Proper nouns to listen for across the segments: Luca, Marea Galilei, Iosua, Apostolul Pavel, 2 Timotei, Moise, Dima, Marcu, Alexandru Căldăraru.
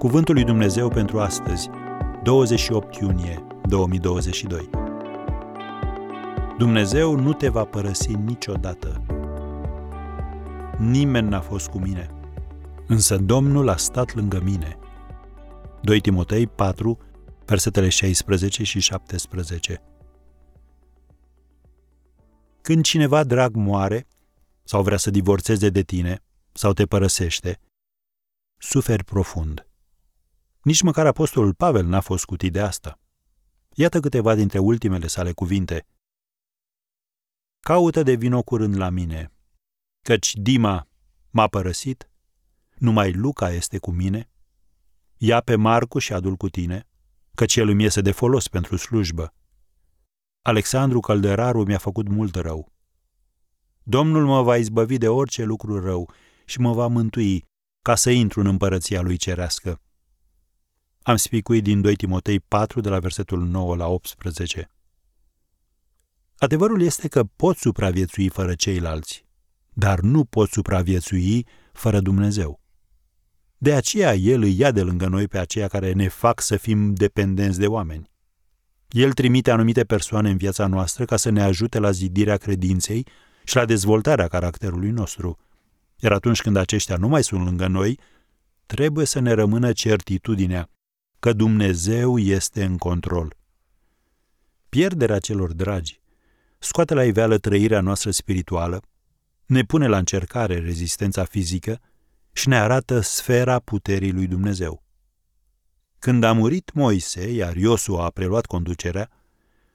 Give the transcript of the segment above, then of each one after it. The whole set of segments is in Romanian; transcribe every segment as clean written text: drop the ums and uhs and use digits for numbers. Cuvântul lui Dumnezeu pentru astăzi, 28 iunie 2022. Dumnezeu nu te va părăsi niciodată. Nimeni n-a fost cu mine, însă Domnul a stat lângă mine. 2 Timotei 4, versetele 16 și 17. Când cineva drag moare sau vrea să divorțeze de tine sau te părăsește, suferi profund. Nici măcar Apostolul Pavel n-a fost scutit de asta. Iată câteva dintre ultimele sale cuvinte. Caută de vino curând la mine, căci Dima m-a părăsit, numai Luca este cu mine, ia pe Marcu și adul cu tine, căci el îmi iese de folos pentru slujbă. Alexandru Căldăraru mi-a făcut mult rău. Domnul mă va izbăvi de orice lucru rău și mă va mântui ca să intru în împărăția lui cerească. Am spicuit din 2 Timotei 4, de la versetul 9 la 18. Adevărul este că poți supraviețui fără ceilalți, dar nu poți supraviețui fără Dumnezeu. De aceea El îi ia de lângă noi pe aceia care ne fac să fim dependenți de oameni. El trimite anumite persoane în viața noastră ca să ne ajute la zidirea credinței și la dezvoltarea caracterului nostru. Iar atunci când aceștia nu mai sunt lângă noi, trebuie să ne rămână certitudinea că Dumnezeu este în control. Pierderea celor dragi scoate la iveală trăirea noastră spirituală, ne pune la încercare rezistența fizică și ne arată sfera puterii lui Dumnezeu. Când a murit Moise, iar Iosua a preluat conducerea,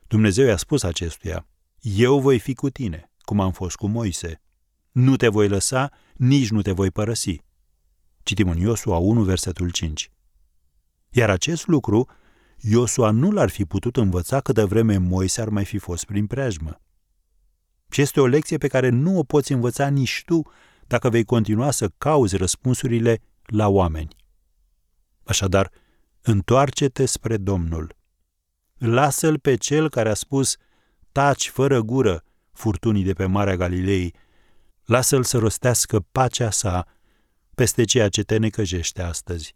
Dumnezeu i-a spus acestuia: Eu voi fi cu tine, cum am fost cu Moise. Nu te voi lăsa, nici nu te voi părăsi. Citim în Iosua 1, versetul 5. Iar acest lucru Iosua nu l-ar fi putut învăța câtă vreme Moise ar mai fi fost prin preajmă. Și este o lecție pe care nu o poți învăța nici tu dacă vei continua să cauți răspunsurile la oameni. Așadar, întoarce-te spre Domnul. Lasă-l pe cel care a spus: taci fără gură furtunii de pe Marea Galilei, lasă-l să rostească pacea sa peste ceea ce te necăjește astăzi.